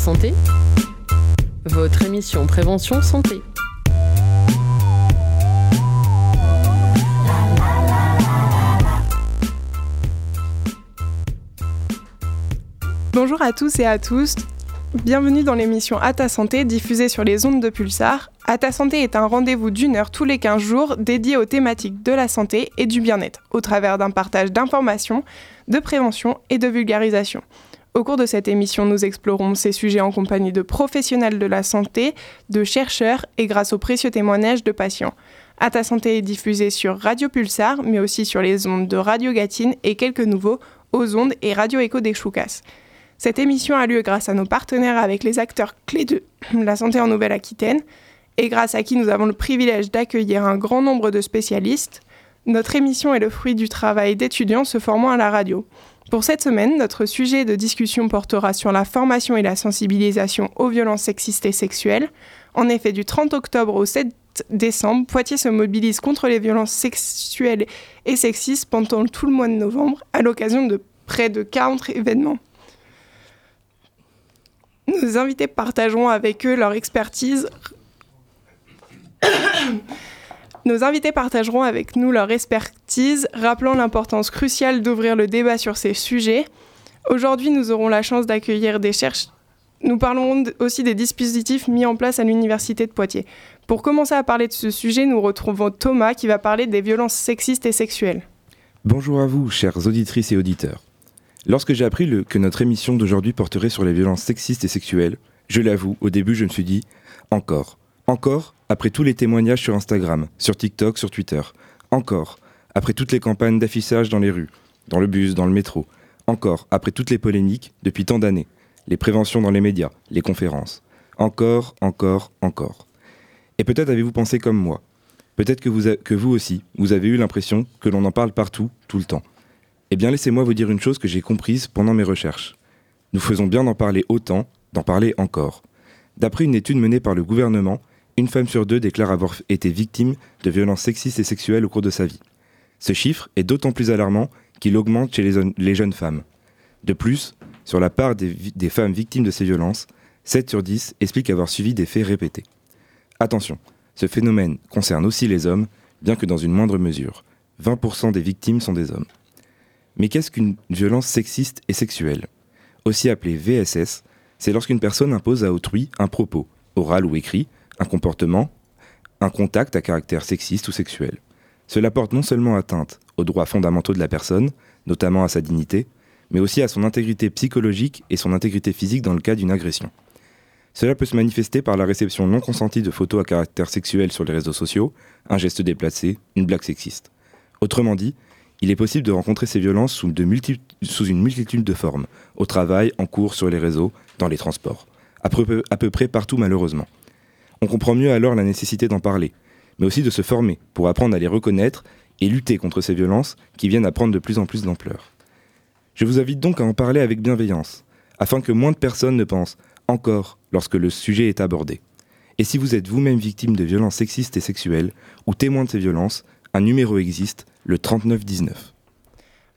Santé, votre émission Prévention Santé. Bonjour à tous et à toutes, bienvenue dans l'émission A Ta Santé diffusée sur les ondes de Pulsar. A Ta Santé est un rendez-vous d'1 heure tous les 15 jours dédié aux thématiques de la santé et du bien-être, au travers d'un partage d'informations, de prévention et de vulgarisation. Au cours de cette émission, nous explorons ces sujets en compagnie de professionnels de la santé, de chercheurs et grâce aux précieux témoignages de patients. A Ta Santé est diffusée sur Radio Pulsar, mais aussi sur les ondes de Radio Gatine et quelques nouveaux aux ondes et Radio Éco des Choucas. Cette émission a lieu grâce à nos partenaires avec les acteurs clés de la santé en Nouvelle-Aquitaine et grâce à qui nous avons le privilège d'accueillir un grand nombre de spécialistes. Notre émission est le fruit du travail d'étudiants se formant à la radio. Pour cette semaine, notre sujet de discussion portera sur la formation et la sensibilisation aux violences sexistes et sexuelles. En effet, du 30 octobre au 7 décembre, Poitiers se mobilise contre les violences sexuelles et sexistes pendant tout le mois de novembre à l'occasion de près de 40 événements. Nos invités partageront avec eux leur expertise. Nos invités partageront avec nous leur expertise, rappelant l'importance cruciale d'ouvrir le débat sur ces sujets. Aujourd'hui, nous aurons la chance d'accueillir des chercheurs. Nous parlerons aussi des dispositifs mis en place à l'Université de Poitiers. Pour commencer à parler de ce sujet, nous retrouvons Thomas qui va parler des violences sexistes et sexuelles. Bonjour à vous, chères auditrices et auditeurs. Lorsque j'ai appris que notre émission d'aujourd'hui porterait sur les violences sexistes et sexuelles, je l'avoue, au début je me suis dit « Encore, après tous les témoignages sur Instagram, sur TikTok, sur Twitter. Encore, après toutes les campagnes d'affichage dans les rues, dans le bus, dans le métro. Encore, après toutes les polémiques depuis tant d'années, les préventions dans les médias, les conférences. Encore. Et peut-être avez-vous pensé comme moi. Peut-être que vous aussi, vous avez eu l'impression que l'on en parle partout, tout le temps. Eh bien, laissez-moi vous dire une chose que j'ai comprise pendant mes recherches. Nous faisons bien d'en parler autant, d'en parler encore. D'après une étude menée par le gouvernement, 1 femme sur 2 déclare avoir été victime de violences sexistes et sexuelles au cours de sa vie. Ce chiffre est d'autant plus alarmant qu'il augmente chez les jeunes femmes. De plus, sur la part des femmes victimes de ces violences, 7 sur 10 expliquent avoir subi des faits répétés. Attention, ce phénomène concerne aussi les hommes, bien que dans une moindre mesure. 20% des victimes sont des hommes. Mais qu'est-ce qu'une violence sexiste et sexuelle ? Aussi appelée VSS, c'est lorsqu'une personne impose à autrui un propos, oral ou écrit, un comportement, un contact à caractère sexiste ou sexuel. Cela porte non seulement atteinte aux droits fondamentaux de la personne, notamment à sa dignité, mais aussi à son intégrité psychologique et son intégrité physique dans le cas d'une agression. Cela peut se manifester par la réception non consentie de photos à caractère sexuel sur les réseaux sociaux, un geste déplacé, une blague sexiste. Autrement dit, il est possible de rencontrer ces violences sous une multitude de formes, au travail, en cours, sur les réseaux, dans les transports. À peu près partout malheureusement. On comprend mieux alors la nécessité d'en parler, mais aussi de se former pour apprendre à les reconnaître et lutter contre ces violences qui viennent à prendre de plus en plus d'ampleur. Je vous invite donc à en parler avec bienveillance, afin que moins de personnes ne pensent « encore » lorsque le sujet est abordé. Et si vous êtes vous-même victime de violences sexistes et sexuelles, ou témoin de ces violences, un numéro existe, le 3919.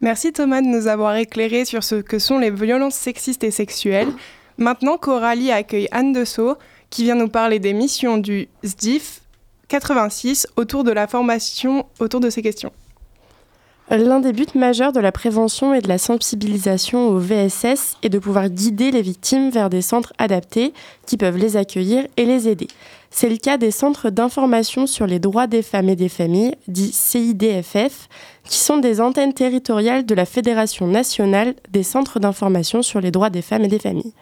Merci Thomas de nous avoir éclairé sur ce que sont les violences sexistes et sexuelles. Maintenant, Coralie accueille Anne Dessault, qui vient nous parler des missions du SDIF 86 autour de la formation, autour de ces questions. L'un des buts majeurs de la prévention et de la sensibilisation au VSS est de pouvoir guider les victimes vers des centres adaptés qui peuvent les accueillir et les aider. C'est le cas des centres d'information sur les droits des femmes et des familles, dits CIDFF, qui sont des antennes territoriales de la Fédération nationale des centres d'information sur les droits des femmes et des familles.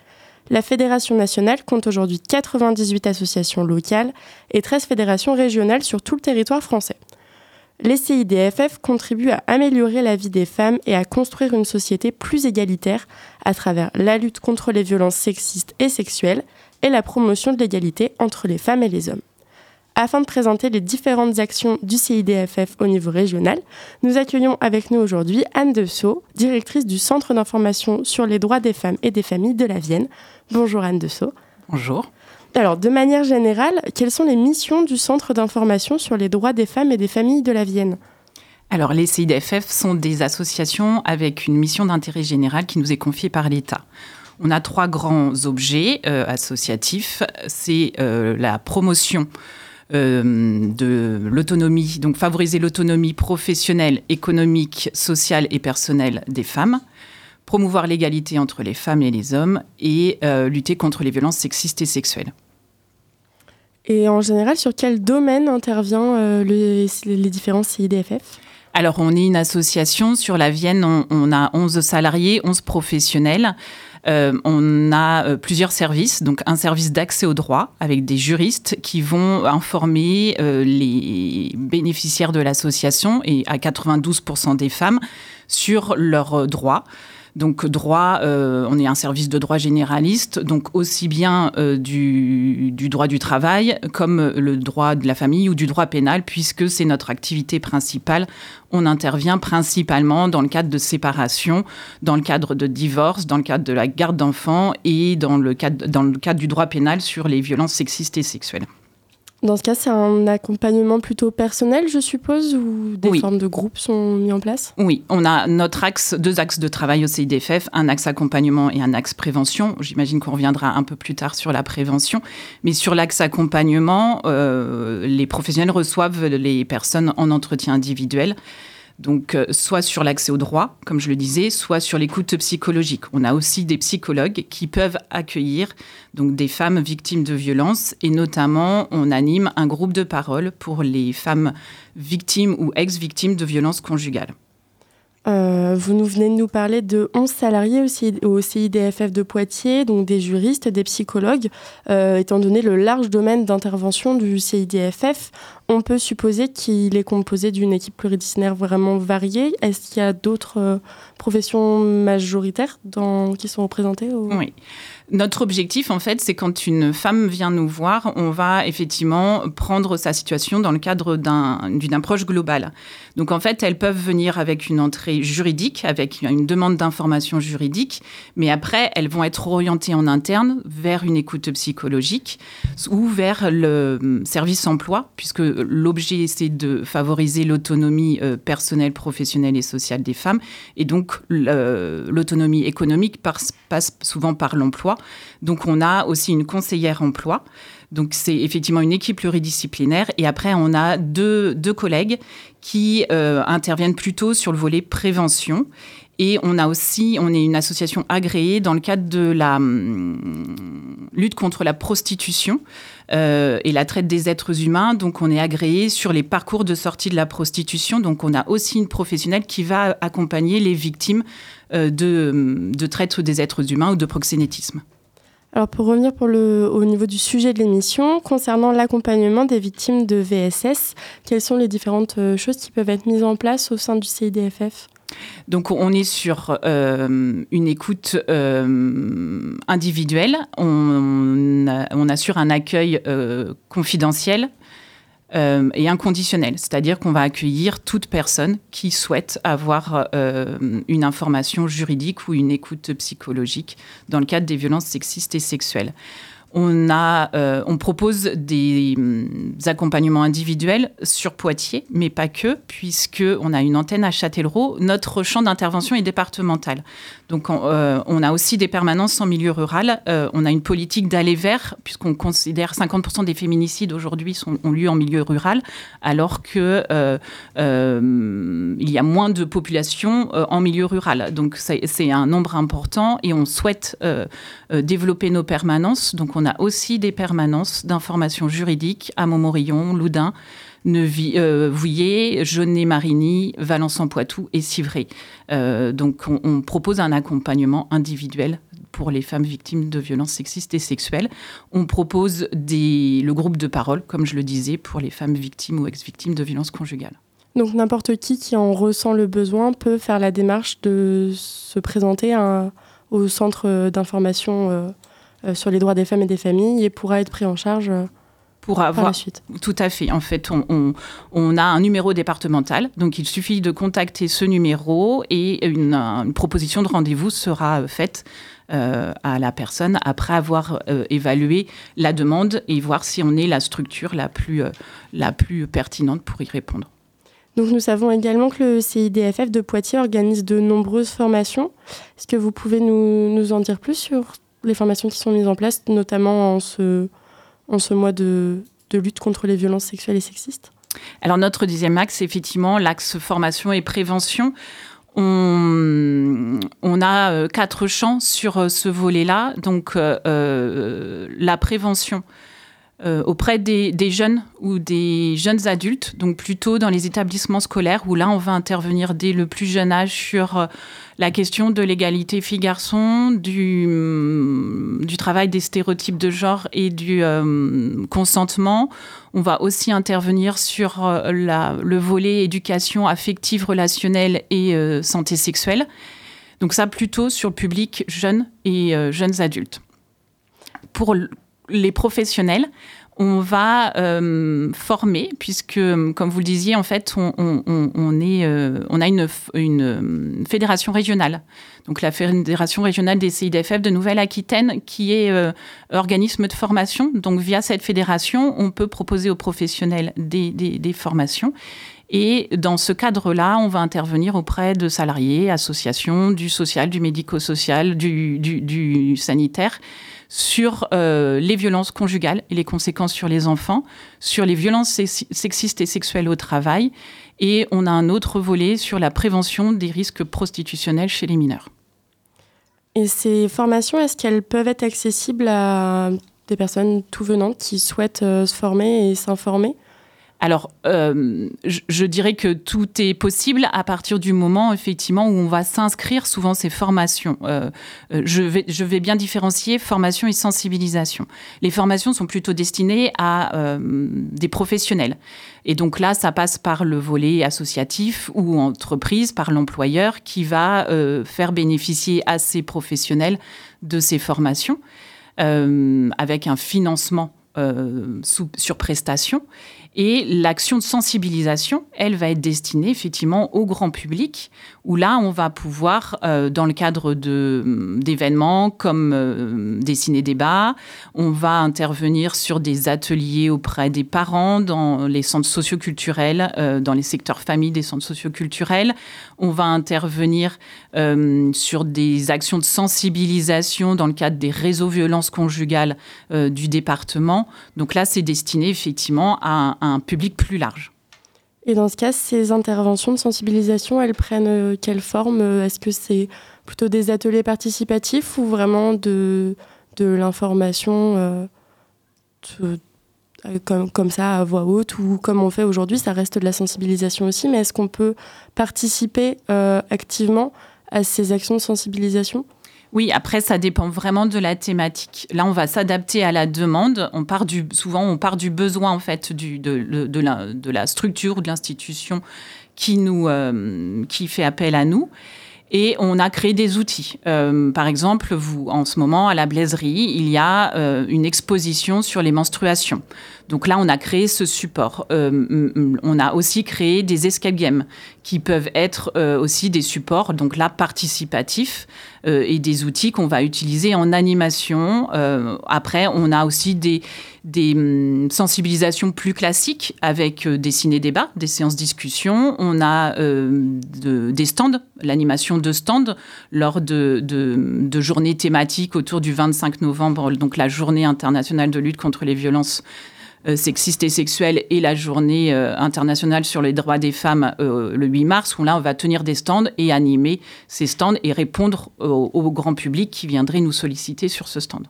La Fédération nationale compte aujourd'hui 98 associations locales et 13 fédérations régionales sur tout le territoire français. Les CIDFF contribuent à améliorer la vie des femmes et à construire une société plus égalitaire à travers la lutte contre les violences sexistes et sexuelles et la promotion de l'égalité entre les femmes et les hommes. Afin de présenter les différentes actions du CIDFF au niveau régional, nous accueillons avec nous aujourd'hui Anne Dessault, directrice du Centre d'information sur les droits des femmes et des familles de la Vienne. Bonjour Anne Dessault. Bonjour. Alors, de manière générale, quelles sont les missions du Centre d'information sur les droits des femmes et des familles de la Vienne ? Alors, les CIDFF sont des associations avec une mission d'intérêt général qui nous est confiée par l'État. On a trois grands objets associatifs. C'est la promotion de l'autonomie, donc favoriser l'autonomie professionnelle, économique, sociale et personnelle des femmes, promouvoir l'égalité entre les femmes et les hommes et lutter contre les violences sexistes et sexuelles. Et en général, sur quel domaine intervient les différents CIDFF ? Alors, on est une association. Sur la Vienne, on a 11 salariés, 11 professionnels. On a plusieurs services, donc un service d'accès au droit avec des juristes qui vont informer les bénéficiaires de l'association et à 92% des femmes sur leurs droits. Donc droit, on est un service de droit généraliste, donc aussi bien du droit du travail comme le droit de la famille ou du droit pénal, puisque c'est notre activité principale. On intervient principalement dans le cadre de séparation, dans le cadre de divorce, dans le cadre de la garde d'enfants et dans le cadre du droit pénal sur les violences sexistes et sexuelles. Dans ce cas, c'est un accompagnement plutôt personnel, je suppose, où des formes de groupes sont mises en place ? Oui, on a deux axes de travail au CIDFF, un axe accompagnement et un axe prévention. J'imagine qu'on reviendra un peu plus tard sur la prévention. Mais sur l'axe accompagnement, les professionnels reçoivent les personnes en entretien individuel. Donc, soit sur l'accès au droit, comme je le disais, soit sur l'écoute psychologique. On a aussi des psychologues qui peuvent accueillir donc, des femmes victimes de violences. Et notamment, on anime un groupe de parole pour les femmes victimes ou ex-victimes de violences conjugales. Vous nous venez de nous parler de 11 salariés au CIDFF de Poitiers, donc des juristes, des psychologues. Étant donné le large domaine d'intervention du CIDFF, on peut supposer qu'il est composé d'une équipe pluridisciplinaire vraiment variée. Est-ce qu'il y a d'autres professions majoritaires qui sont représentées ? Oui. Notre objectif, en fait, c'est quand une femme vient nous voir, on va effectivement prendre sa situation dans le cadre d'une approche globale. Donc, en fait, elles peuvent venir avec une entrée juridique, avec une demande d'information juridique, mais après, elles vont être orientées en interne vers une écoute psychologique ou vers le service emploi, puisque l'objet, c'est de favoriser l'autonomie personnelle, professionnelle et sociale des femmes. Et donc, l'autonomie économique passe souvent par l'emploi. Donc, on a aussi une conseillère emploi. Donc, c'est effectivement une équipe pluridisciplinaire. Et après, on a deux collègues qui interviennent plutôt sur le volet prévention. Et on est une association agréée dans le cadre de la lutte contre la prostitution et la traite des êtres humains. Donc, on est agréé sur les parcours de sortie de la prostitution. Donc, on a aussi une professionnelle qui va accompagner les victimes de traite des êtres humains ou de proxénétisme. Alors, pour revenir au niveau du sujet de l'émission, concernant l'accompagnement des victimes de VSS, quelles sont les différentes choses qui peuvent être mises en place au sein du CIDFF ? Donc, on est sur une écoute individuelle. On assure un accueil confidentiel et inconditionnel. C'est-à-dire qu'on va accueillir toute personne qui souhaite avoir une information juridique ou une écoute psychologique dans le cadre des violences sexistes et sexuelles. On propose des accompagnements individuels sur Poitiers, mais pas que, puisqu'on a une antenne à Châtellerault. Notre champ d'intervention est départemental. Donc, on a aussi des permanences en milieu rural. On a une politique d'aller vers, puisqu'on considère 50% des féminicides aujourd'hui ont lieu en milieu rural, alors qu'il y a moins de population en milieu rural. Donc, c'est un nombre important et on souhaite développer nos permanences. Donc, on a aussi des permanences d'information juridique à Montmorillon, Loudun, Vouillé, Jaunet-Marigny, Valence-en-Poitou et Civré. Donc, on propose un accompagnement individuel pour les femmes victimes de violences sexistes et sexuelles. On propose le groupe de parole, comme je le disais, pour les femmes victimes ou ex-victimes de violences conjugales. Donc, n'importe qui en ressent le besoin peut faire la démarche de se présenter au centre d'information sur les droits des femmes et des familles et pourra être pris en charge par la suite. Tout à fait. En fait, on a un numéro départemental, donc il suffit de contacter ce numéro et une proposition de rendez-vous sera faite à la personne après avoir évalué la demande et voir si on est la structure la plus pertinente pour y répondre. Donc nous savons également que le CIDFF de Poitiers organise de nombreuses formations. Est-ce que vous pouvez nous en dire plus sur les formations qui sont mises en place, notamment en ce mois de lutte contre les violences sexuelles et sexistes ? Alors notre 10e axe, c'est effectivement l'axe formation et prévention. On a 4 champs sur ce volet-là, donc la prévention auprès des jeunes ou des jeunes adultes, donc plutôt dans les établissements scolaires, où là on va intervenir dès le plus jeune âge sur la question de l'égalité filles-garçons, du travail des stéréotypes de genre et du consentement. On va aussi intervenir sur le volet éducation affective, relationnelle et santé sexuelle. Donc ça, plutôt sur le public jeune et jeunes adultes. Pour les professionnels, on va former, puisque, comme vous le disiez, en fait, on a une fédération régionale. Donc la Fédération régionale des CIDFF de Nouvelle-Aquitaine, qui est organisme de formation. Donc via cette fédération, on peut proposer aux professionnels des formations. Et dans ce cadre-là, on va intervenir auprès de salariés, associations, du social, du médico-social, du sanitaire, sur les violences conjugales et les conséquences sur les enfants, sur les violences sexistes et sexuelles au travail. Et on a un autre volet sur la prévention des risques prostitutionnels chez les mineurs. Et ces formations, est-ce qu'elles peuvent être accessibles à des personnes tout venantes qui souhaitent se former et s'informer ? Alors, je dirais que tout est possible à partir du moment, effectivement, où on va s'inscrire souvent ces formations. Je vais bien différencier formation et sensibilisation. Les formations sont plutôt destinées à des professionnels. Et donc là, ça passe par le volet associatif ou entreprise, par l'employeur qui va faire bénéficier à ces professionnels de ces formations avec un financement sur prestation. Et l'action de sensibilisation, elle va être destinée effectivement au grand public, où là, on va pouvoir, dans le cadre d'événements comme des ciné-débats, on va intervenir sur des ateliers auprès des parents, dans les centres socioculturels, dans les secteurs famille des centres socioculturels. On va intervenir sur des actions de sensibilisation dans le cadre des réseaux violences conjugales du département. Donc là, c'est destiné effectivement à un public plus large. Et dans ce cas, ces interventions de sensibilisation, elles prennent quelle forme ? Est-ce que c'est plutôt des ateliers participatifs ou vraiment de l'information comme ça, à voix haute, ou comme on fait aujourd'hui ? Ça reste de la sensibilisation aussi, mais est-ce qu'on peut participer activement à ces actions de sensibilisation ? Oui, après, ça dépend vraiment de la thématique. Là, on va s'adapter à la demande. Souvent, on part du besoin, en fait, de la structure ou de l'institution qui fait appel à nous. Et on a créé des outils. Par exemple, en ce moment, à la Blaiserie, il y a une exposition sur les menstruations. Donc là, on a créé ce support. On a aussi créé des escape games qui peuvent être aussi des supports, donc là, participatifs, et des outils qu'on va utiliser en animation. Après, on a aussi des sensibilisations plus classiques avec des ciné-débats, des séances discussions. On a des stands, l'animation de stands lors de journées thématiques autour du 25 novembre, donc la journée internationale de lutte contre les violences sexistes et sexuelles, et la journée internationale sur les droits des femmes le 8 mars, où là, on va tenir des stands et animer ces stands et répondre au grand public qui viendrait nous solliciter sur ce stand.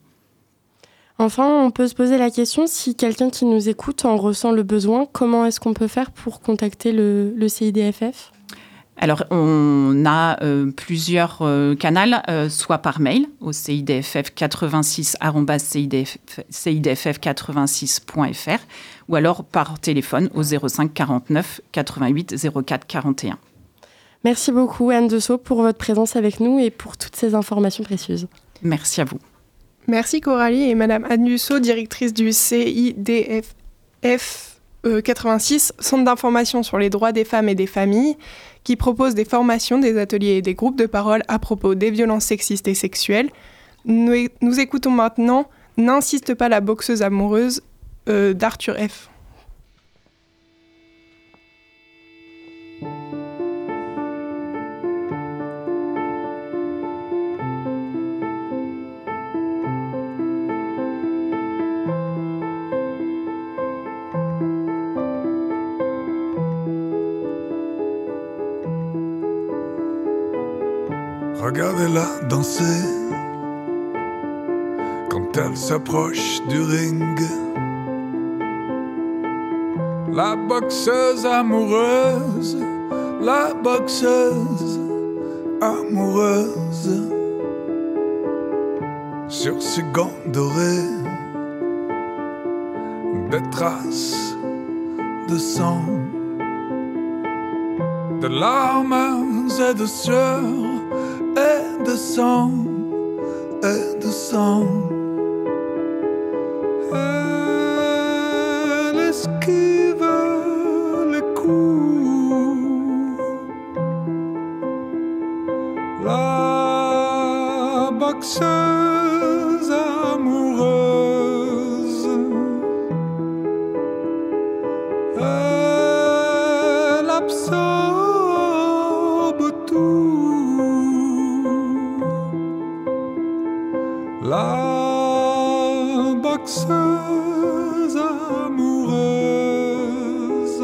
Enfin, on peut se poser la question, si quelqu'un qui nous écoute en ressent le besoin, comment est-ce qu'on peut faire pour contacter le CIDFF ? Alors, on a plusieurs canaux, soit par mail au cidff86@cidff86.fr, ou alors par téléphone au 05 49 88 04 41. Merci beaucoup, Anne Dessault, pour votre présence avec nous et pour toutes ces informations précieuses. Merci à vous. Merci Coralie et Madame Anne Dessault, directrice du CIDFF 86, Centre d'information sur les droits des femmes et des familles, qui propose des formations, des ateliers et des groupes de parole à propos des violences sexistes et sexuelles. Nous écoutons maintenant « N'insiste pas, la boxeuse amoureuse » d'Arthur H. Regardez-la danser quand elle s'approche du ring. La boxeuse amoureuse, la boxeuse amoureuse. Sur ses gants dorés, des traces de sang, de larmes et de sueur, et de sang, et de sang. Elle esquive les coups. La boxeuse amoureuse, elle absorbe tout. La boxeuse amoureuse.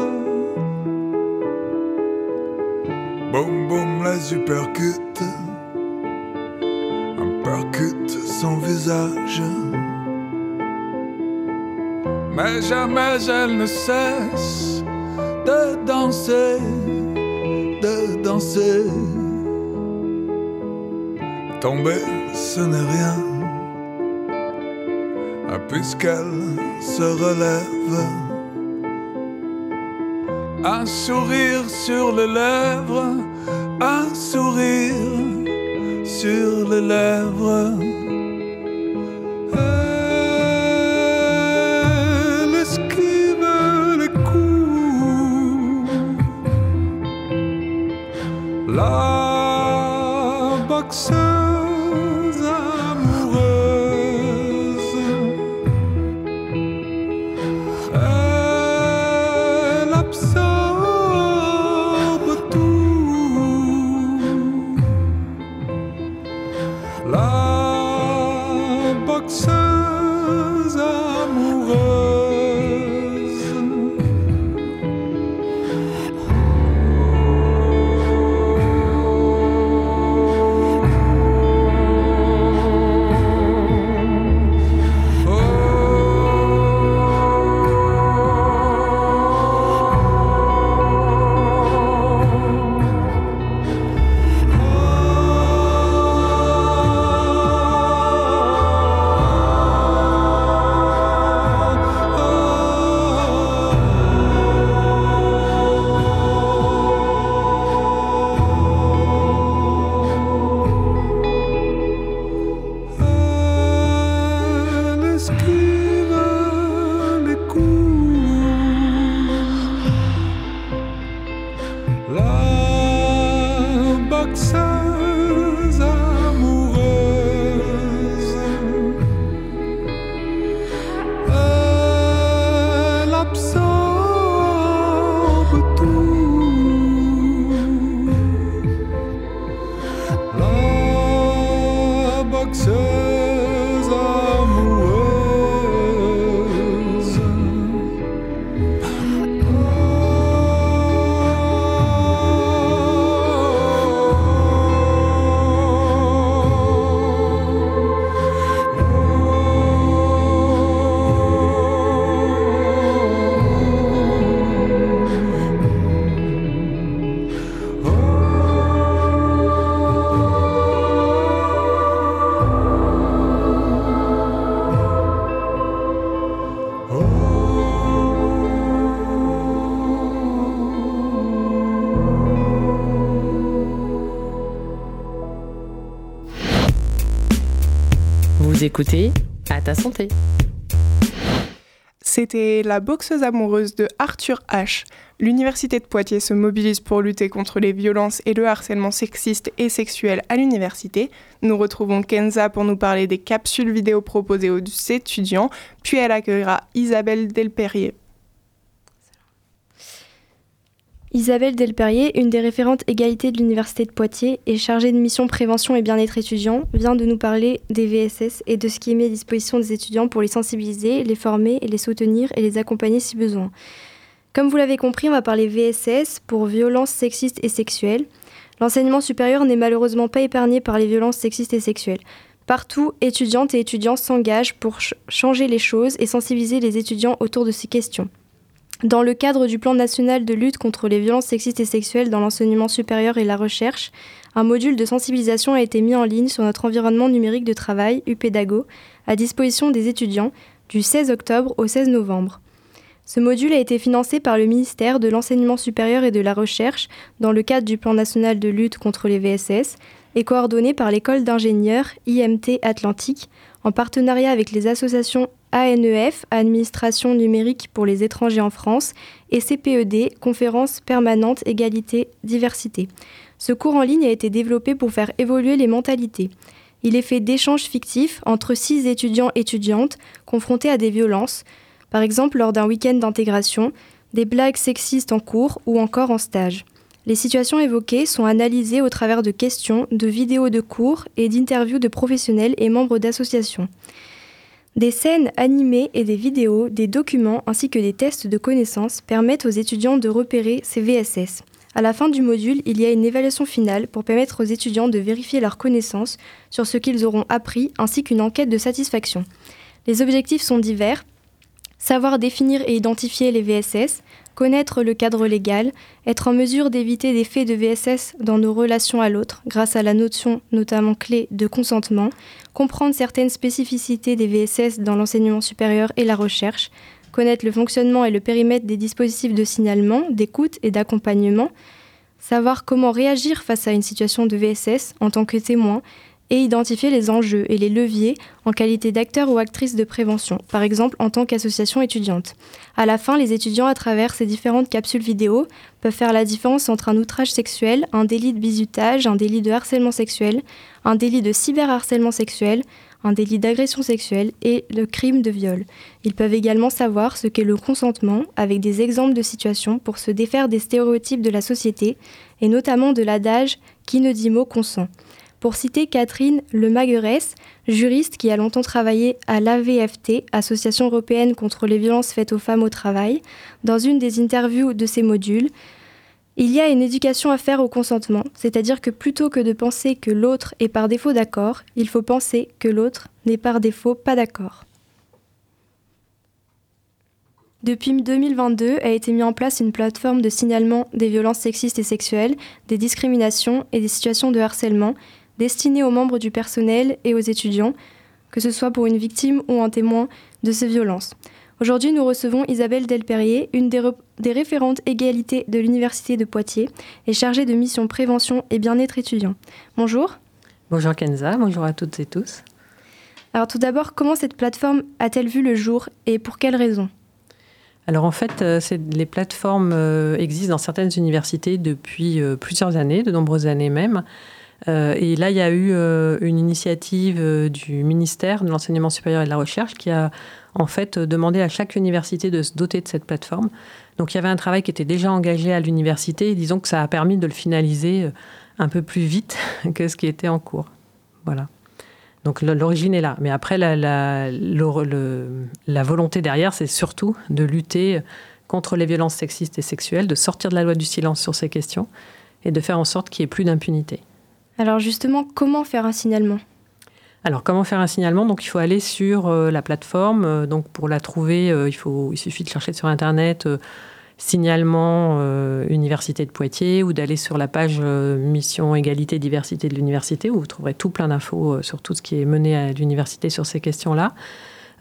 Boum boum les uppercuts, un percute son visage. Mais jamais elle ne cesse de danser, de danser. Tomber ce n'est rien, puisqu'elle se relève, un sourire sur les lèvres, un sourire sur les lèvres. Elle esquive les coups. La boxeuse. Écoutez À Ta Santé. C'était La boxeuse amoureuse de Arthur H. L'université de Poitiers se mobilise pour lutter contre les violences et le harcèlement sexiste et sexuel à l'université. Nous retrouvons Kenza pour nous parler des capsules vidéo proposées aux étudiants, puis elle accueillera Isabelle Delperrier. Isabelle Delperrier, une des référentes égalité de l'Université de Poitiers et chargée de mission prévention et bien-être étudiant, vient de nous parler des VSS et de ce qui est mis à disposition des étudiants pour les sensibiliser, les former, les soutenir et les accompagner si besoin. Comme vous l'avez compris, on va parler VSS pour violences sexistes et sexuelles. L'enseignement supérieur n'est malheureusement pas épargné par les violences sexistes et sexuelles. Partout, étudiantes et étudiants s'engagent pour changer les choses et sensibiliser les étudiants autour de ces questions. Dans le cadre du plan national de lutte contre les violences sexistes et sexuelles dans l'enseignement supérieur et la recherche, un module de sensibilisation a été mis en ligne sur notre environnement numérique de travail, UPEDAGO, à disposition des étudiants du 16 octobre au 16 novembre. Ce module a été financé par le ministère de l'Enseignement supérieur et de la Recherche dans le cadre du plan national de lutte contre les VSS et coordonné par l'école d'ingénieurs IMT Atlantique en partenariat avec les associations ANEF, Administration numérique pour les étrangers en France, et CPED, Conférence permanente égalité diversité. Ce cours en ligne a été développé pour faire évoluer les mentalités. Il est fait d'échanges fictifs entre 6 étudiants et étudiantes confrontés à des violences, par exemple lors d'un week-end d'intégration, des blagues sexistes en cours ou encore en stage. Les situations évoquées sont analysées au travers de questions, de vidéos de cours et d'interviews de professionnels et membres d'associations. Des scènes animées et des vidéos, des documents ainsi que des tests de connaissances permettent aux étudiants de repérer ces VSS. À la fin du module, il y a une évaluation finale pour permettre aux étudiants de vérifier leurs connaissances sur ce qu'ils auront appris ainsi qu'une enquête de satisfaction. Les objectifs sont divers. Savoir définir et identifier les VSS, connaître le cadre légal, être en mesure d'éviter des faits de VSS dans nos relations à l'autre grâce à la notion notamment clé de consentement, comprendre certaines spécificités des VSS dans l'enseignement supérieur et la recherche, connaître le fonctionnement et le périmètre des dispositifs de signalement, d'écoute et d'accompagnement, savoir comment réagir face à une situation de VSS en tant que témoin, et identifier les enjeux et les leviers en qualité d'acteur ou actrice de prévention, par exemple en tant qu'association étudiante. À la fin, les étudiants, à travers ces différentes capsules vidéo, peuvent faire la différence entre un outrage sexuel, un délit de bizutage, un délit de harcèlement sexuel, un délit de cyberharcèlement sexuel, un délit d'agression sexuelle et le crime de viol. Ils peuvent également savoir ce qu'est le consentement, avec des exemples de situations pour se défaire des stéréotypes de la société, et notamment de l'adage « qui ne dit mot consent ». Pour citer Catherine Ranou, juriste qui a longtemps travaillé à l'AVFT, Association européenne contre les violences faites aux femmes au travail, dans une des interviews de ces modules, il y a une éducation à faire au consentement, c'est-à-dire que plutôt que de penser que l'autre est par défaut d'accord, il faut penser que l'autre n'est par défaut pas d'accord. Depuis 2022 a été mis en place une plateforme de signalement des violences sexistes et sexuelles, des discriminations et des situations de harcèlement, destinée aux membres du personnel et aux étudiants, que ce soit pour une victime ou un témoin de ces violences. Aujourd'hui, nous recevons Isabelle Delperrier, une des référentes égalité de l'Université de Poitiers et chargée de mission prévention et bien-être étudiant. Bonjour. Bonjour Kenza, bonjour à toutes et tous. Alors tout d'abord, comment cette plateforme a-t-elle vu le jour et pour quelles raisons ? Alors en fait, les plateformes existent dans certaines universités depuis plusieurs années, de nombreuses années même. Et là, il y a eu une initiative du ministère de l'Enseignement supérieur et de la Recherche qui a en fait demandé à chaque université de se doter de cette plateforme. Donc, il y avait un travail qui était déjà engagé à l'université et disons que ça a permis de le finaliser un peu plus vite que ce qui était en cours. Voilà. Donc, l'origine est là. Mais après, la volonté derrière, c'est surtout de lutter contre les violences sexistes et sexuelles, de sortir de la loi du silence sur ces questions et de faire en sorte qu'il n'y ait plus d'impunité. Alors justement, comment faire un signalement ? Alors comment faire un signalement ? Donc il faut aller sur la plateforme. Donc pour la trouver, il suffit de chercher sur Internet signalement Université de Poitiers ou d'aller sur la page mission égalité diversité de l'université où vous trouverez tout plein d'infos sur tout ce qui est mené à l'université sur ces questions-là.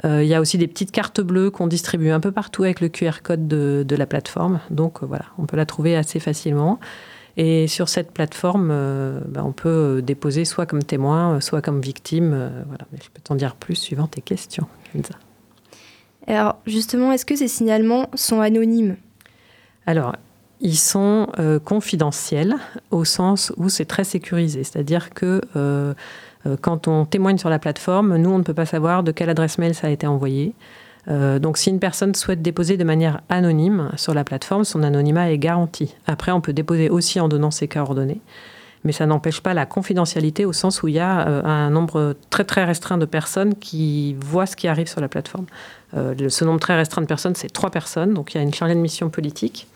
Il y a aussi des petites cartes bleues qu'on distribue un peu partout avec le QR code de la plateforme. Donc voilà, on peut la trouver assez facilement. Et sur cette plateforme, on peut déposer soit comme témoin, soit comme victime. Voilà. Mais je peux t'en dire plus suivant tes questions, Kenza. Alors justement, est-ce que ces signalements sont anonymes ? Alors, ils sont confidentiels au sens où c'est très sécurisé. C'est-à-dire que quand on témoigne sur la plateforme, nous, on ne peut pas savoir de quelle adresse mail ça a été envoyé. Donc, si une personne souhaite déposer de manière anonyme sur la plateforme, son anonymat est garanti. Après, on peut déposer aussi en donnant ses coordonnées. mais ça n'empêche pas la confidentialité au sens où il y a un nombre très très restreint de personnes qui voient ce qui arrive sur la plateforme. Ce nombre très restreint de personnes, c'est 3 personnes. Donc il y a une chargée de mission politique,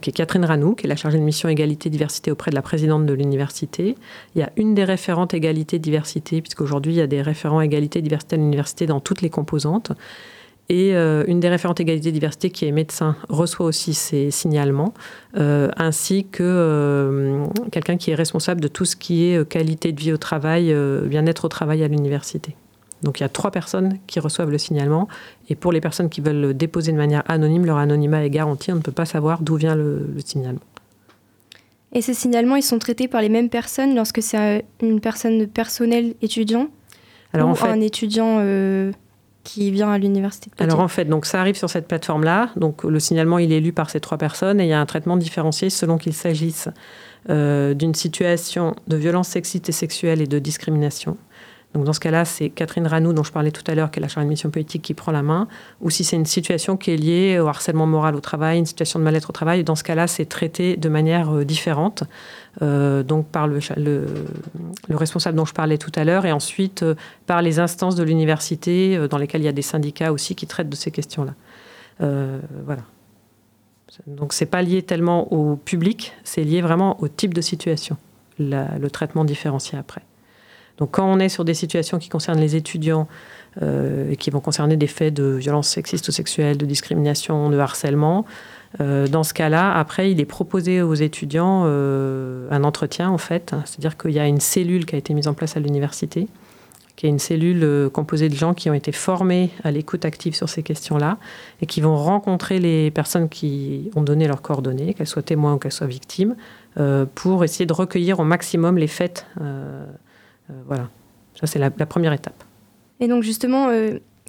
qui est Catherine Ranou, qui est la chargée de mission égalité diversité auprès de la présidente de l'université. Il y a une des référentes égalité diversité, puisqu'aujourd'hui il y a des référents égalité diversité à l'université dans toutes les composantes. Et une des référentes égalité diversité qui est médecin reçoit aussi ses signalements, ainsi que quelqu'un qui est responsable de tout ce qui est qualité de vie au travail, bien-être au travail à l'université. Donc il y a 3 personnes qui reçoivent le signalement, et pour les personnes qui veulent le déposer de manière anonyme, leur anonymat est garanti, on ne peut pas savoir d'où vient le signalement. Et ces signalements, ils sont traités par les mêmes personnes lorsque c'est une personne personnelle étudiant, alors, ou en fait, un étudiant qui vient à l'université de Poitiers. Alors en fait, donc, ça arrive sur cette plateforme-là, donc le signalement il est lu par ces 3 personnes, et il y a un traitement différencié selon qu'il s'agisse d'une situation de violence sexiste et sexuelle et de discrimination. Donc dans ce cas-là, c'est Catherine Ranou, dont je parlais tout à l'heure, qui est la chargée de mission politique, qui prend la main, ou si c'est une situation qui est liée au harcèlement moral au travail, une situation de mal-être au travail, dans ce cas-là, c'est traité de manière différente, donc par le responsable dont je parlais tout à l'heure, et ensuite par les instances de l'université, dans lesquelles il y a des syndicats aussi qui traitent de ces questions-là. Voilà. Donc c'est pas lié tellement au public, c'est lié vraiment au type de situation, le traitement différencié après. Donc quand on est sur des situations qui concernent les étudiants et qui vont concerner des faits de violence sexiste ou sexuelle, de discrimination, de harcèlement, dans ce cas-là, après, il est proposé aux étudiants un entretien, en fait. C'est-à-dire qu'il y a une cellule qui a été mise en place à l'université, qui est une cellule composée de gens qui ont été formés à l'écoute active sur ces questions-là et qui vont rencontrer les personnes qui ont donné leurs coordonnées, qu'elles soient témoins ou qu'elles soient victimes, pour essayer de recueillir au maximum les faits. Voilà, ça c'est la première étape. Et donc justement,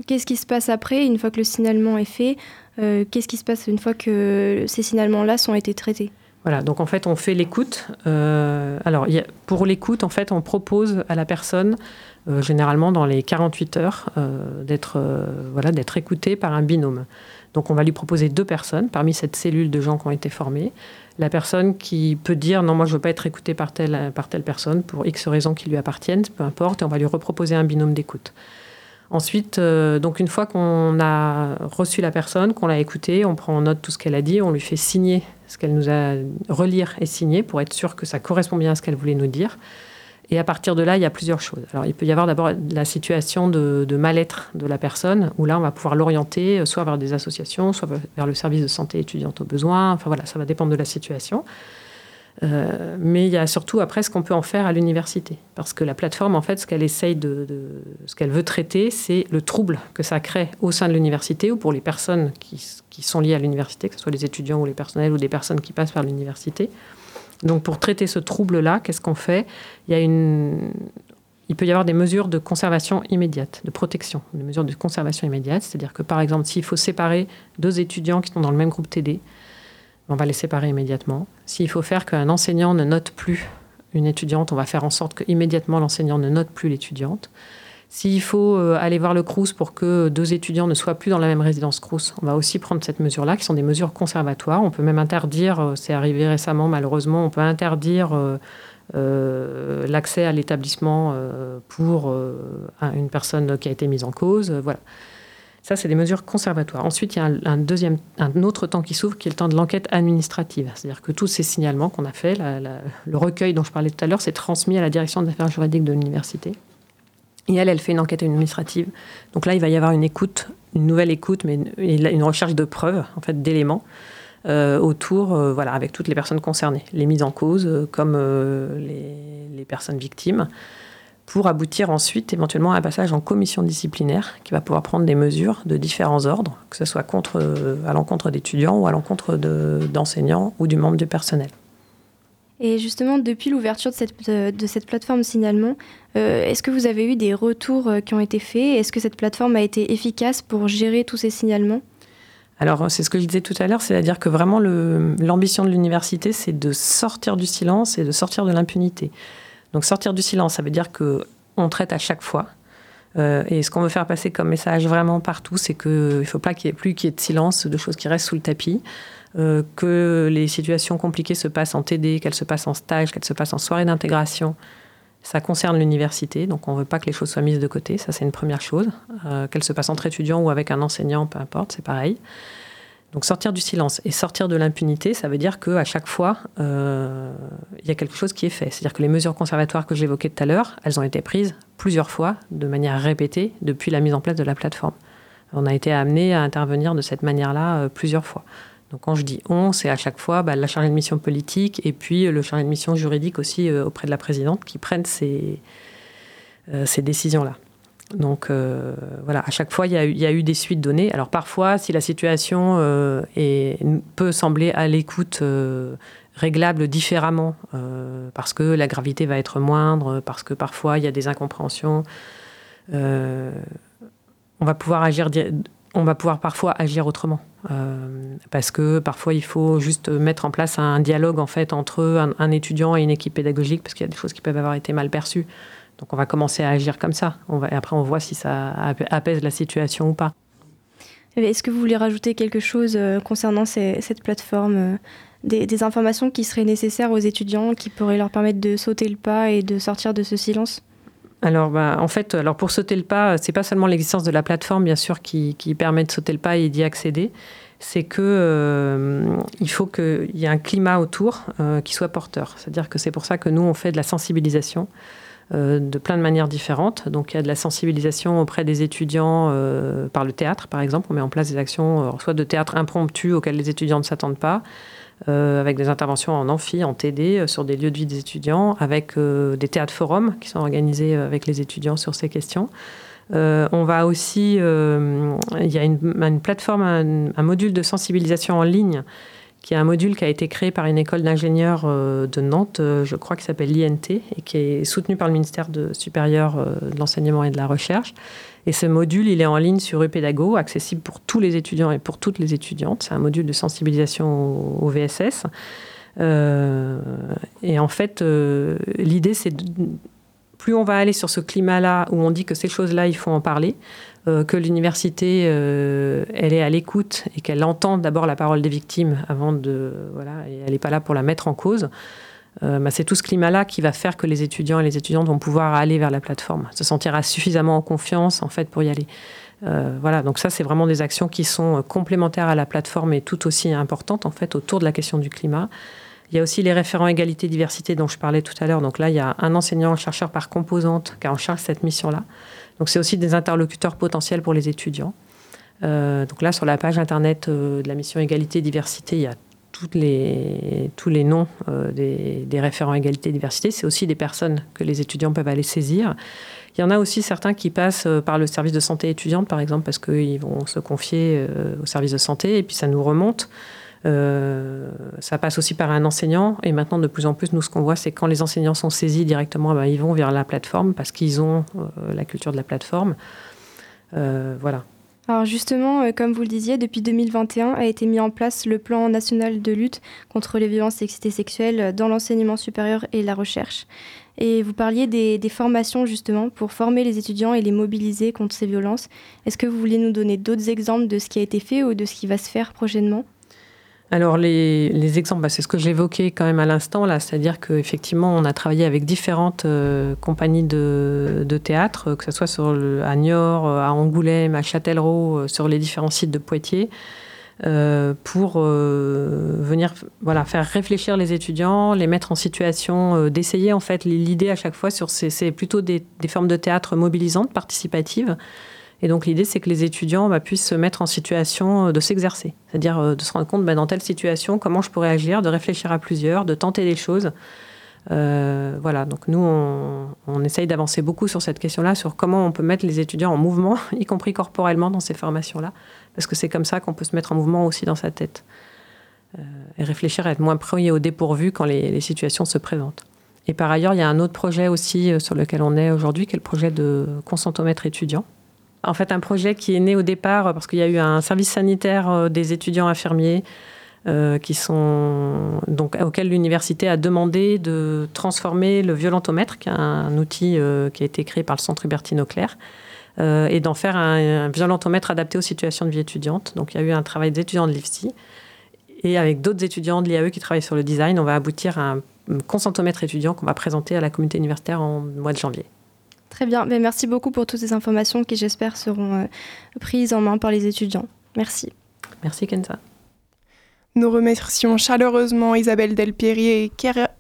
qu'est-ce qui se passe après, une fois que le signalement est fait? Qu'est-ce qui se passe une fois que ces signalements-là ont été traités? Voilà, donc en fait on fait l'écoute. Alors pour l'écoute, en fait on propose à la personne, généralement dans les 48 heures, d'être écoutée par un binôme. Donc on va lui proposer 2 personnes parmi cette cellule de gens qui ont été formés. La personne qui peut dire « Non, moi, je ne veux pas être écoutée par telle personne pour X raisons qui lui appartiennent, peu importe », et on va lui reproposer un binôme d'écoute. Ensuite, donc une fois qu'on a reçu la personne, qu'on l'a écoutée, on prend en note tout ce qu'elle a dit, on lui fait signer ce qu'elle nous a... relire et signer pour être sûr que ça correspond bien à ce qu'elle voulait nous dire. Et à partir de là, il y a plusieurs choses. Alors, il peut y avoir d'abord la situation de mal-être de la personne, où là, on va pouvoir l'orienter soit vers des associations, soit vers le service de santé étudiante aux besoins. Enfin, voilà, ça va dépendre de la situation. Mais il y a surtout, après, ce qu'on peut en faire à l'université. Parce que la plateforme, en fait, ce qu'elle essaye ce qu'elle veut traiter, c'est le trouble que ça crée au sein de l'université ou pour les personnes qui sont liées à l'université, que ce soit les étudiants ou les personnels ou des personnes qui passent par l'université. Donc, pour traiter ce trouble-là, qu'est-ce qu'on fait ? Il peut y avoir des mesures de conservation immédiate, de protection, des mesures de conservation immédiate. C'est-à-dire que, par exemple, s'il faut séparer 2 étudiants qui sont dans le même groupe TD, on va les séparer immédiatement. S'il faut faire qu'un enseignant ne note plus une étudiante, on va faire en sorte qu'immédiatement l'enseignant ne note plus l'étudiante. S'il faut aller voir le CROUS pour que 2 étudiants ne soient plus dans la même résidence CROUS, on va aussi prendre cette mesure-là, qui sont des mesures conservatoires. On peut même interdire, c'est arrivé récemment malheureusement, on peut interdire l'accès à l'établissement pour une personne qui a été mise en cause. Voilà. Ça, c'est des mesures conservatoires. Ensuite, il y a un autre temps qui s'ouvre, qui est le temps de l'enquête administrative. C'est-à-dire que tous ces signalements qu'on a faits, le recueil dont je parlais tout à l'heure, c'est transmis à la direction des affaires juridiques de l'université. Et elle fait une enquête administrative. Donc là, il va y avoir une écoute, une nouvelle écoute, mais une recherche de preuves, en fait, d'éléments autour, voilà, avec toutes les personnes concernées, les mises en cause, comme les personnes victimes, pour aboutir ensuite éventuellement à un passage en commission disciplinaire qui va pouvoir prendre des mesures de différents ordres, que ce soit à l'encontre d'étudiants ou à l'encontre d'enseignants ou du membre du personnel. Et justement, depuis l'ouverture de cette plateforme signalement, est-ce que vous avez eu des retours qui ont été faits? Est-ce que cette plateforme a été efficace pour gérer tous ces signalements? Alors, c'est ce que je disais tout à l'heure, c'est-à-dire que vraiment l'ambition de l'université, c'est de sortir du silence et de sortir de l'impunité. Donc sortir du silence, ça veut dire qu'on traite à chaque fois. Et ce qu'on veut faire passer comme message vraiment partout, c'est qu'il ne faut pas qu'il y ait de silence, de choses qui restent sous le tapis. que les situations compliquées se passent en TD, qu'elles se passent en stage, qu'elles se passent en soirée d'intégration. Ça concerne l'université, donc on ne veut pas que les choses soient mises de côté, ça c'est une première chose. Qu'elles se passent entre étudiants ou avec un enseignant, peu importe, c'est pareil. Donc sortir du silence et sortir de l'impunité, ça veut dire qu'à chaque fois, y a quelque chose qui est fait. C'est-à-dire que les mesures conservatoires que j'évoquais tout à l'heure, elles ont été prises plusieurs fois, de manière répétée, depuis la mise en place de la plateforme. On a été amené à intervenir de cette manière-là plusieurs fois. Donc quand je dis « on », c'est à chaque fois la chargée de mission politique et puis le chargé de mission juridique aussi auprès de la présidente qui prennent ces décisions-là. Donc voilà, à chaque fois, il y a eu des suites données. Alors parfois, si la situation peut sembler à l'écoute réglable différemment, parce que la gravité va être moindre, parce que parfois, il y a des incompréhensions, on va pouvoir parfois agir autrement. Parce que parfois, il faut juste mettre en place un dialogue en fait, entre un étudiant et une équipe pédagogique, parce qu'il y a des choses qui peuvent avoir été mal perçues. Donc, on va commencer à agir comme ça. Et après, on voit si ça apaise la situation ou pas. Est-ce que vous voulez rajouter quelque chose concernant cette plateforme, des informations qui seraient nécessaires aux étudiants, qui pourraient leur permettre de sauter le pas et de sortir de ce silence ? Alors, pour sauter le pas, c'est pas seulement l'existence de la plateforme, bien sûr, qui permet de sauter le pas et d'y accéder. C'est que il faut qu'il y ait un climat autour qui soit porteur. C'est-à-dire que c'est pour ça que nous, on fait de la sensibilisation de plein de manières différentes. Donc, il y a de la sensibilisation auprès des étudiants par le théâtre, par exemple. On met en place des actions, soit de théâtre impromptu auxquelles les étudiants ne s'attendent pas, avec des interventions en amphi, en TD, sur des lieux de vie des étudiants, avec des théâtres forums qui sont organisés avec les étudiants sur ces questions. On va aussi... il y a une plateforme, un module de sensibilisation en ligne, qui est un module qui a été créé par une école d'ingénieurs de Nantes, je crois, qui s'appelle l'INT, et qui est soutenu par le ministère supérieur de l'enseignement et de la recherche. Et ce module, il est en ligne sur UPEDAGO, accessible pour tous les étudiants et pour toutes les étudiantes. C'est un module de sensibilisation au VSS. Et en fait, l'idée, c'est plus on va aller sur ce climat-là, où on dit que ces choses-là, il faut en parler, que l'université, elle est à l'écoute et qu'elle entend d'abord la parole des victimes avant de... Voilà, et elle n'est pas là pour la mettre en cause. C'est tout ce climat-là qui va faire que les étudiants et les étudiantes vont pouvoir aller vers la plateforme, se sentir suffisamment en confiance, en fait, pour y aller. Voilà, donc ça, c'est vraiment des actions qui sont complémentaires à la plateforme et tout aussi importantes, en fait, autour de la question du climat. Il y a aussi les référents égalité-diversité dont je parlais tout à l'heure. Donc là, il y a un enseignant-chercheur par composante qui est en charge de cette mission-là. Donc c'est aussi des interlocuteurs potentiels pour les étudiants. Donc là, sur la page internet de la mission égalité-diversité, il y a tous les noms des référents égalité-diversité. C'est aussi des personnes que les étudiants peuvent aller saisir. Il y en a aussi certains qui passent par le service de santé étudiante, par exemple, parce qu'ils vont se confier au service de santé et puis ça nous remonte. Ça passe aussi par un enseignant et maintenant de plus en plus nous ce qu'on voit c'est quand les enseignants sont saisis directement ils vont vers la plateforme parce qu'ils ont la culture de la plateforme voilà. Alors justement comme vous le disiez depuis 2021 a été mis en place le plan national de lutte contre les violences sexistes et sexuelles dans l'enseignement supérieur et la recherche et vous parliez des formations justement pour former les étudiants et les mobiliser contre ces violences. Est-ce que vous voulez nous donner d'autres exemples de ce qui a été fait ou de ce qui va se faire prochainement ? Alors les exemples, c'est ce que j'évoquais quand même à l'instant, là, c'est-à-dire qu'effectivement on a travaillé avec différentes compagnies de théâtre, que ce soit à Niort, à Angoulême, à Châtellerault, sur les différents sites de Poitiers, pour venir faire réfléchir les étudiants, les mettre en situation, d'essayer en fait l'idée à chaque fois, c'est plutôt des formes de théâtre mobilisantes, participatives. Et donc, l'idée, c'est que les étudiants puissent se mettre en situation de s'exercer. C'est-à-dire de se rendre compte, dans telle situation, comment je pourrais agir, de réfléchir à plusieurs, de tenter des choses. Voilà, donc nous, on essaye d'avancer beaucoup sur cette question-là, sur comment on peut mettre les étudiants en mouvement, y compris corporellement, dans ces formations-là. Parce que c'est comme ça qu'on peut se mettre en mouvement aussi dans sa tête. Et réfléchir à être moins pris au dépourvu quand les situations se présentent. Et par ailleurs, il y a un autre projet aussi sur lequel on est aujourd'hui, qui est le projet de consentomètre étudiant. En fait, un projet qui est né au départ parce qu'il y a eu un service sanitaire des étudiants infirmiers auquel l'université a demandé de transformer le violentomètre, qui est un outil qui a été créé par le Centre Hubertine Auclair, et d'en faire un violentomètre adapté aux situations de vie étudiante. Donc, il y a eu un travail d'étudiants de l'IFSI et avec d'autres étudiants de l'IAE qui travaillent sur le design, on va aboutir à un consentomètre étudiant qu'on va présenter à la communauté universitaire en mois de janvier. Très bien, mais merci beaucoup pour toutes ces informations qui, j'espère, seront prises en main par les étudiants. Merci. Merci Kenza. Nous remercions chaleureusement Isabelle Delperrier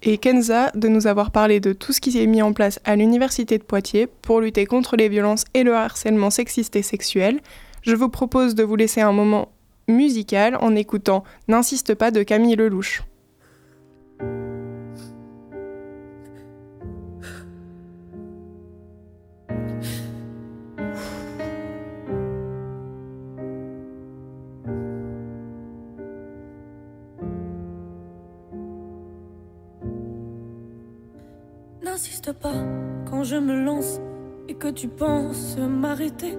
et Kenza de nous avoir parlé de tout ce qui est mis en place à l'Université de Poitiers pour lutter contre les violences et le harcèlement sexiste et sexuel. Je vous propose de vous laisser un moment musical en écoutant « N'insiste pas » de Camille Lelouch. N'insiste pas quand je me lance et que tu penses m'arrêter.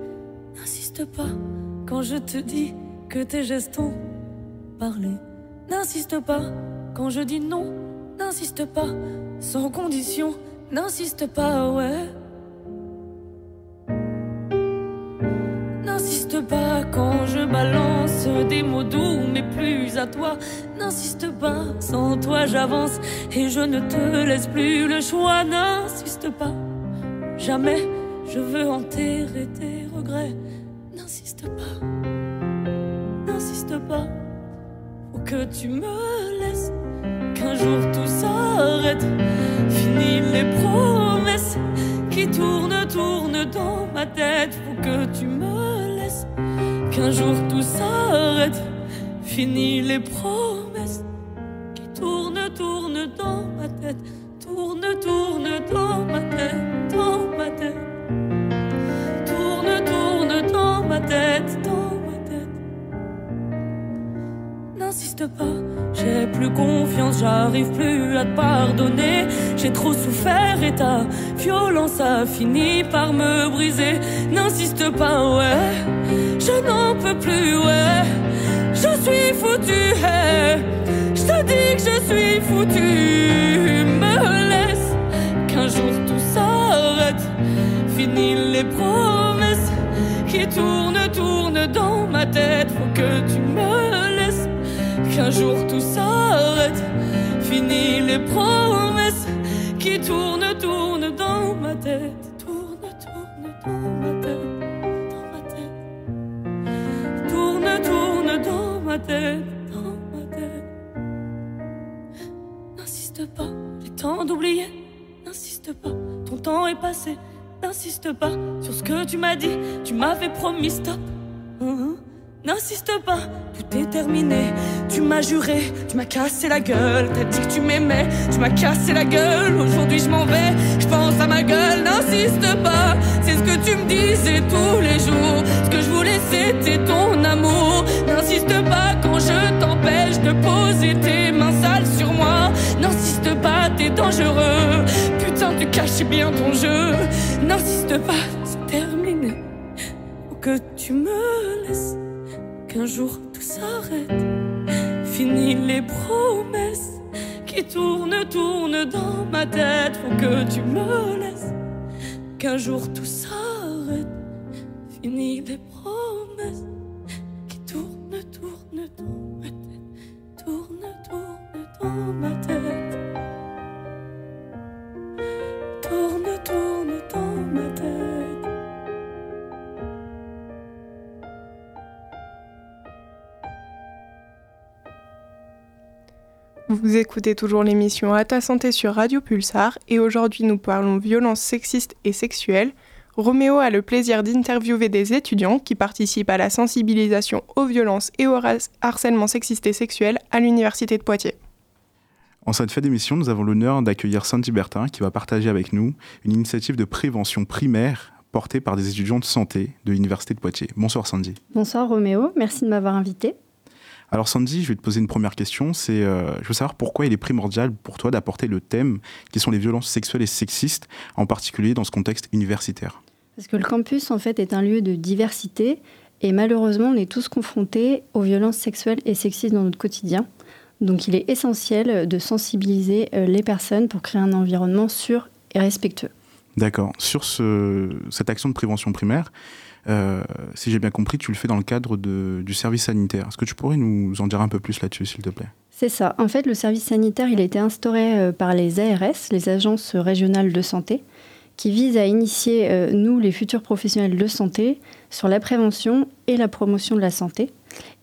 N'insiste pas quand je te dis que tes gestes ont parlé. N'insiste pas quand je dis non. N'insiste pas sans condition. N'insiste pas, ouais. N'insiste pas quand je balance des mots doux mais plus à toi. N'insiste pas, sans toi j'avance et je ne te laisse plus le choix. N'insiste pas, jamais je veux enterrer tes regrets. N'insiste pas, n'insiste pas, faut que tu me laisses, qu'un jour tout s'arrête. Fini les promesses qui tournent, tournent dans ma tête. Faut que tu me laisses, qu'un jour tout s'arrête. Fini les promesses qui tournent, tournent dans ma tête. Tournent, tournent dans ma tête, dans ma tête. Tournent, tournent dans ma tête, dans ma tête. N'insiste pas, j'ai plus confiance, j'arrive plus à te pardonner. J'ai trop souffert et ta violence a fini par me briser. N'insiste pas, ouais, je n'en peux plus, ouais. Je suis foutue, hey. Je te dis que je suis foutue. Me laisse, qu'un jour tout s'arrête. Fini les promesses qui tournent, tournent dans ma tête. Faut que tu me laisses, qu'un jour tout s'arrête. Fini les promesses qui tournent, tournent dans ma tête. Tourne, tourne dans ma tête. Dans ma tête. Tourne, tourne dans ma tête. Dans ma tête. N'insiste pas, j'ai tant d'oublier. N'insiste pas, ton temps est passé. N'insiste pas sur ce que tu m'as dit. Tu m'avais promis stop. N'insiste pas, tout est terminé. Tu m'as juré, tu m'as cassé la gueule. T'as dit que tu m'aimais, tu m'as cassé la gueule. Aujourd'hui je m'en vais, je pense à ma gueule. N'insiste pas, c'est ce que tu me disais tous les jours. Ce que je voulais c'était ton amour. N'insiste pas quand je t'empêche de poser tes mains sales sur moi. N'insiste pas, t'es dangereux. Putain, tu caches bien ton jeu. N'insiste pas, c'est terminé. Faut que tu me laisses, qu'un jour tout s'arrête. Fini les promesses qui tournent, tournent dans ma tête. Faut que tu me laisses, qu'un jour tout s'arrête. Fini les promesses qui tournent, tournent dans ma tête. Tournent, tournent dans ma tête. Tournent, tournent dans ma tête. Vous écoutez toujours l'émission A Ta Santé sur Radio Pulsar et aujourd'hui nous parlons violences sexistes et sexuelles. Roméo a le plaisir d'interviewer des étudiants qui participent à la sensibilisation aux violences et au harcèlement sexiste et sexuel à l'Université de Poitiers. En cette fin d'émission, nous avons l'honneur d'accueillir Sandy Bertin qui va partager avec nous une initiative de prévention primaire portée par des étudiants de santé de l'Université de Poitiers. Bonsoir Sandy. Bonsoir Roméo, merci de m'avoir invitée. Alors Sandy, je vais te poser une première question, c'est je veux savoir pourquoi il est primordial pour toi d'apporter le thème qui sont les violences sexuelles et sexistes, en particulier dans ce contexte universitaire. Parce que le campus en fait est un lieu de diversité et malheureusement on est tous confrontés aux violences sexuelles et sexistes dans notre quotidien. Donc il est essentiel de sensibiliser les personnes pour créer un environnement sûr et respectueux. D'accord. Sur cette action de prévention primaire, Si j'ai bien compris, tu le fais dans le cadre du service sanitaire. Est-ce que tu pourrais nous en dire un peu plus là-dessus, s'il te plaît ? C'est ça. En fait, le service sanitaire, il a été instauré par les ARS, les agences régionales de santé, qui visent à initier, nous, les futurs professionnels de santé, sur la prévention et la promotion de la santé,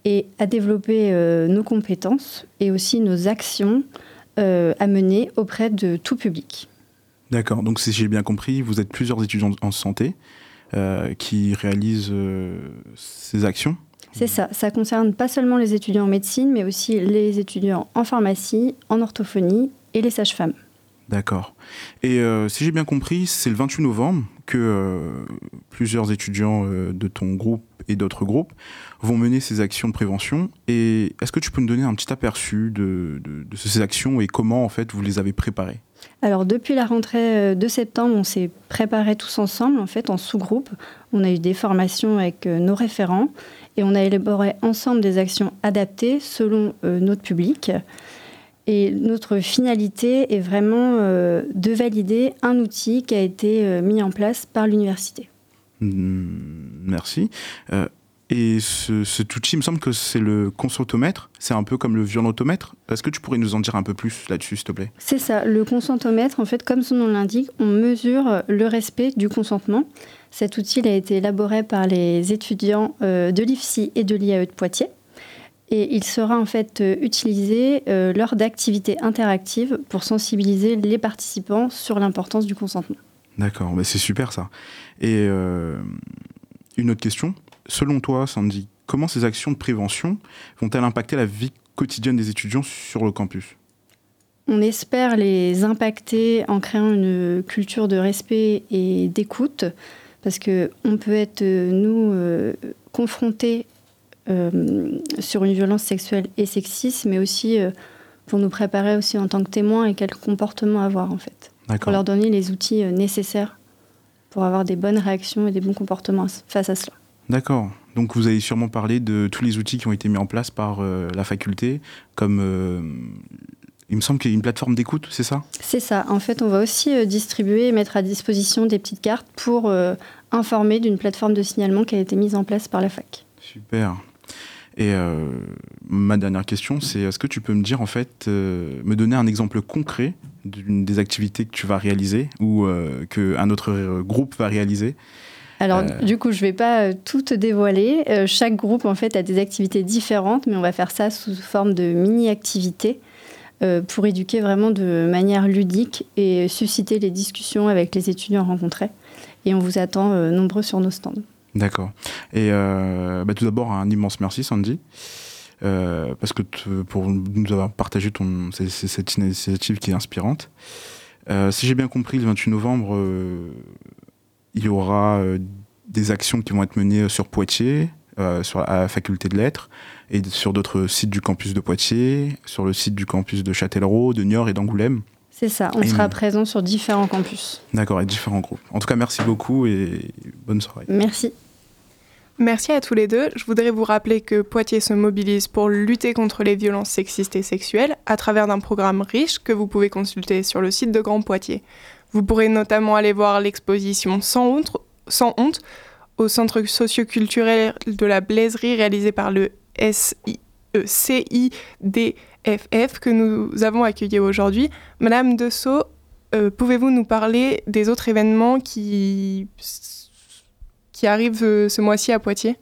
et à développer nos compétences et aussi nos actions à mener auprès de tout public. D'accord. Donc, si j'ai bien compris, vous êtes plusieurs étudiants en santé qui réalisent ces actions. C'est ça. Ça concerne pas seulement les étudiants en médecine, mais aussi les étudiants en pharmacie, en orthophonie et les sages-femmes. D'accord. Et si j'ai bien compris, c'est le 28 novembre que plusieurs étudiants de ton groupe et d'autres groupes vont mener ces actions de prévention. Et est-ce que tu peux nous donner un petit aperçu de ces actions et comment en fait vous les avez préparées ? Alors depuis la rentrée de septembre, on s'est préparés tous ensemble en fait en sous-groupe. On a eu des formations avec nos référents et on a élaboré ensemble des actions adaptées selon notre public. Et notre finalité est vraiment de valider un outil qui a été mis en place par l'université. Merci. Et cet outil, il me semble que c'est le consentomètre. C'est un peu comme le violontomètre. Est-ce que tu pourrais nous en dire un peu plus là-dessus, s'il te plaît ? C'est ça. Le consentomètre, en fait, comme son nom l'indique, on mesure le respect du consentement. Cet outil a été élaboré par les étudiants de l'IFSI et de l'IAE de Poitiers. Et il sera en fait utilisé lors d'activités interactives pour sensibiliser les participants sur l'importance du consentement. D'accord, mais c'est super ça. Et une autre question, selon toi Sandy, comment ces actions de prévention vont-elles impacter la vie quotidienne des étudiants sur le campus ? On espère les impacter en créant une culture de respect et d'écoute, parce qu'on peut être, nous, confrontés sur une violence sexuelle et sexiste, mais aussi pour nous préparer aussi en tant que témoins et quels comportements avoir en fait. D'accord. Pour leur donner les outils nécessaires pour avoir des bonnes réactions et des bons comportements face à cela. D'accord. Donc vous avez sûrement parlé de tous les outils qui ont été mis en place par la faculté, comme il me semble qu'il y a une plateforme d'écoute, c'est ça ? C'est ça. En fait, on va aussi distribuer et mettre à disposition des petites cartes pour informer d'une plateforme de signalement qui a été mise en place par la fac. Super. Et ma dernière question, c'est est-ce que tu peux me dire en fait, me donner un exemple concret d'une des activités que tu vas réaliser ou qu'un autre groupe va réaliser ? Alors du coup, je ne vais pas tout te dévoiler. Chaque groupe en fait a des activités différentes, mais on va faire ça sous forme de mini-activités pour éduquer vraiment de manière ludique et susciter les discussions avec les étudiants rencontrés. Et on vous attend nombreux sur nos stands. D'accord. Et tout d'abord, un immense merci, Sandy, parce que pour nous avoir partagé cette initiative qui est inspirante. Si j'ai bien compris, le 28 novembre, il y aura des actions qui vont être menées sur Poitiers, à la faculté de lettres, et sur d'autres sites du campus de Poitiers, sur le site du campus de Châtellerault, de Niort et d'Angoulême. C'est ça, on sera présent sur différents campus. D'accord, et différents groupes. En tout cas, merci beaucoup et bonne soirée. Merci. Merci à tous les deux. Je voudrais vous rappeler que Poitiers se mobilise pour lutter contre les violences sexistes et sexuelles à travers un programme riche que vous pouvez consulter sur le site de Grand Poitiers. Vous pourrez notamment aller voir l'exposition Sans honte au centre socio-culturel de la Blaiserie réalisée par le CIDFF que nous avons accueilli aujourd'hui. Madame Dessault, pouvez-vous nous parler des autres événements qui arrivent ce mois-ci à Poitiers ?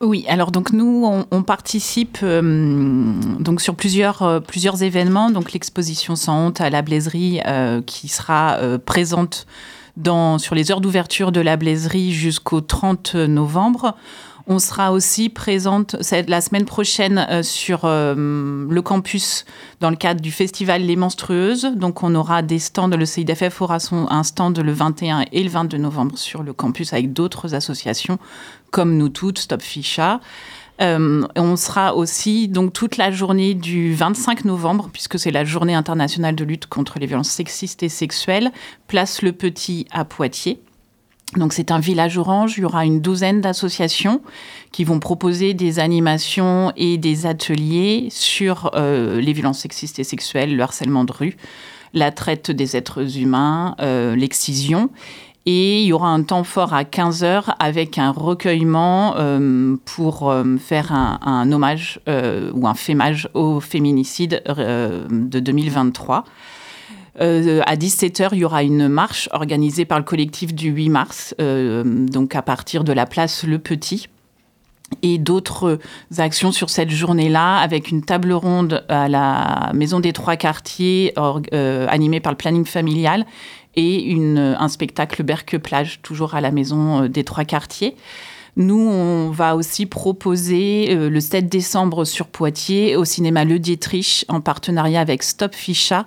Oui, alors donc nous, on participe donc sur plusieurs événements, donc l'exposition Sans honte à la Blaiserie qui sera présente sur les heures d'ouverture de la Blaiserie jusqu'au 30 novembre. On sera aussi présente la semaine prochaine sur le campus dans le cadre du festival Les Menstrueuses. Donc, on aura des stands. Le CIDFF aura un stand le 21 et le 22 novembre sur le campus avec d'autres associations comme Nous Toutes, Stop Ficha. On sera aussi donc toute la journée du 25 novembre, puisque c'est la journée internationale de lutte contre les violences sexistes et sexuelles, place Le Petit à Poitiers. Donc c'est un village orange, il y aura une douzaine d'associations qui vont proposer des animations et des ateliers sur les violences sexistes et sexuelles, le harcèlement de rue, la traite des êtres humains, l'excision. Et il y aura un temps fort à 15h avec un recueillement pour faire un hommage ou un fémage au féminicide de 2023. À 17h, il y aura une marche organisée par le collectif du 8 mars, donc à partir de la place Le Petit. Et d'autres actions sur cette journée-là, avec une table ronde à la Maison des Trois Quartiers, animée par le planning familial, et un spectacle Berque-Plage, toujours à la Maison des Trois Quartiers. Nous, on va aussi proposer le 7 décembre sur Poitiers, au cinéma Le Dietrich, en partenariat avec Stop Ficha,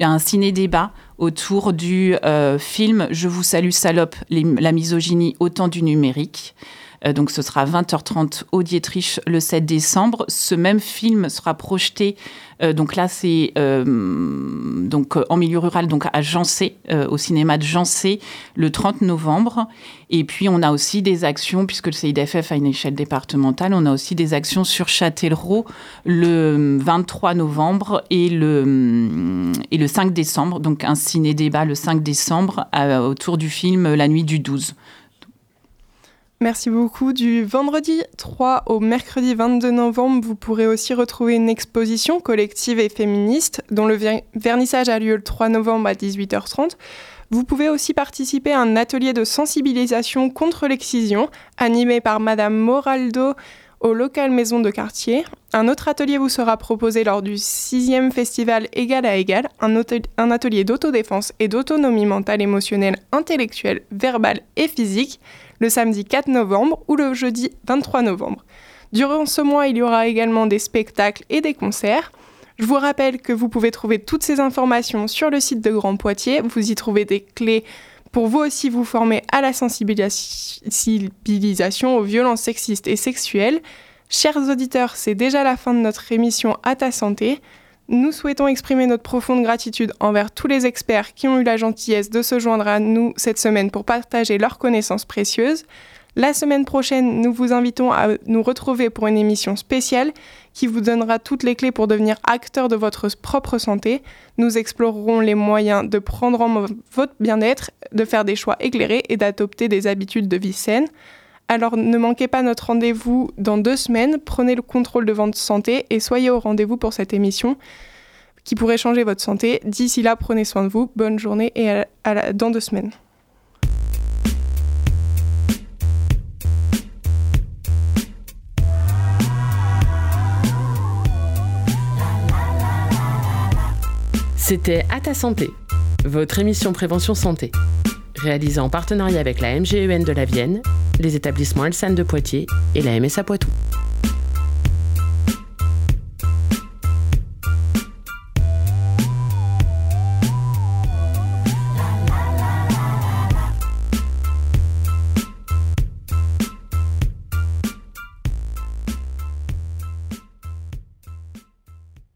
un ciné-débat autour du film « Je vous salue salope, la misogynie au temps du numérique ». Donc ce sera 20h30 au Dietrich le 7 décembre. Ce même film sera projeté, donc là c'est donc, en milieu rural, donc à Jancé, au cinéma de Jancé, le 30 novembre. Et puis on a aussi des actions, puisque le CIDFF a une échelle départementale, on a aussi des actions sur Châtellerault le 23 novembre et le 5 décembre. Donc un ciné-débat le 5 décembre autour du film « La nuit du 12 ». Merci beaucoup. Du vendredi 3 au mercredi 22 novembre, vous pourrez aussi retrouver une exposition collective et féministe dont le vernissage a lieu le 3 novembre à 18h30. Vous pouvez aussi participer à un atelier de sensibilisation contre l'excision animé par Madame Moraldo au local Maison de Quartier. Un autre atelier vous sera proposé lors du 6e festival Égal à Égal, un atelier d'autodéfense et d'autonomie mentale, émotionnelle, intellectuelle, verbale et physique, le samedi 4 novembre ou le jeudi 23 novembre. Durant ce mois, il y aura également des spectacles et des concerts. Je vous rappelle que vous pouvez trouver toutes ces informations sur le site de Grand Poitiers. Vous y trouvez des clés pour vous aussi vous former à la sensibilisation aux violences sexistes et sexuelles. Chers auditeurs, c'est déjà la fin de notre émission « A Ta Santé ». Nous souhaitons exprimer notre profonde gratitude envers tous les experts qui ont eu la gentillesse de se joindre à nous cette semaine pour partager leurs connaissances précieuses. La semaine prochaine, nous vous invitons à nous retrouver pour une émission spéciale qui vous donnera toutes les clés pour devenir acteur de votre propre santé. Nous explorerons les moyens de prendre en main votre bien-être, de faire des choix éclairés et d'adopter des habitudes de vie saines. Alors ne manquez pas notre rendez-vous dans 2 semaines, prenez le contrôle de votre santé et soyez au rendez-vous pour cette émission qui pourrait changer votre santé. D'ici là, prenez soin de vous, bonne journée et dans 2 semaines. C'était À Ta Santé, votre émission Prévention Santé, réalisée en partenariat avec la MGEN de la Vienne, les établissements Elsan de Poitiers et la MSA Poitou.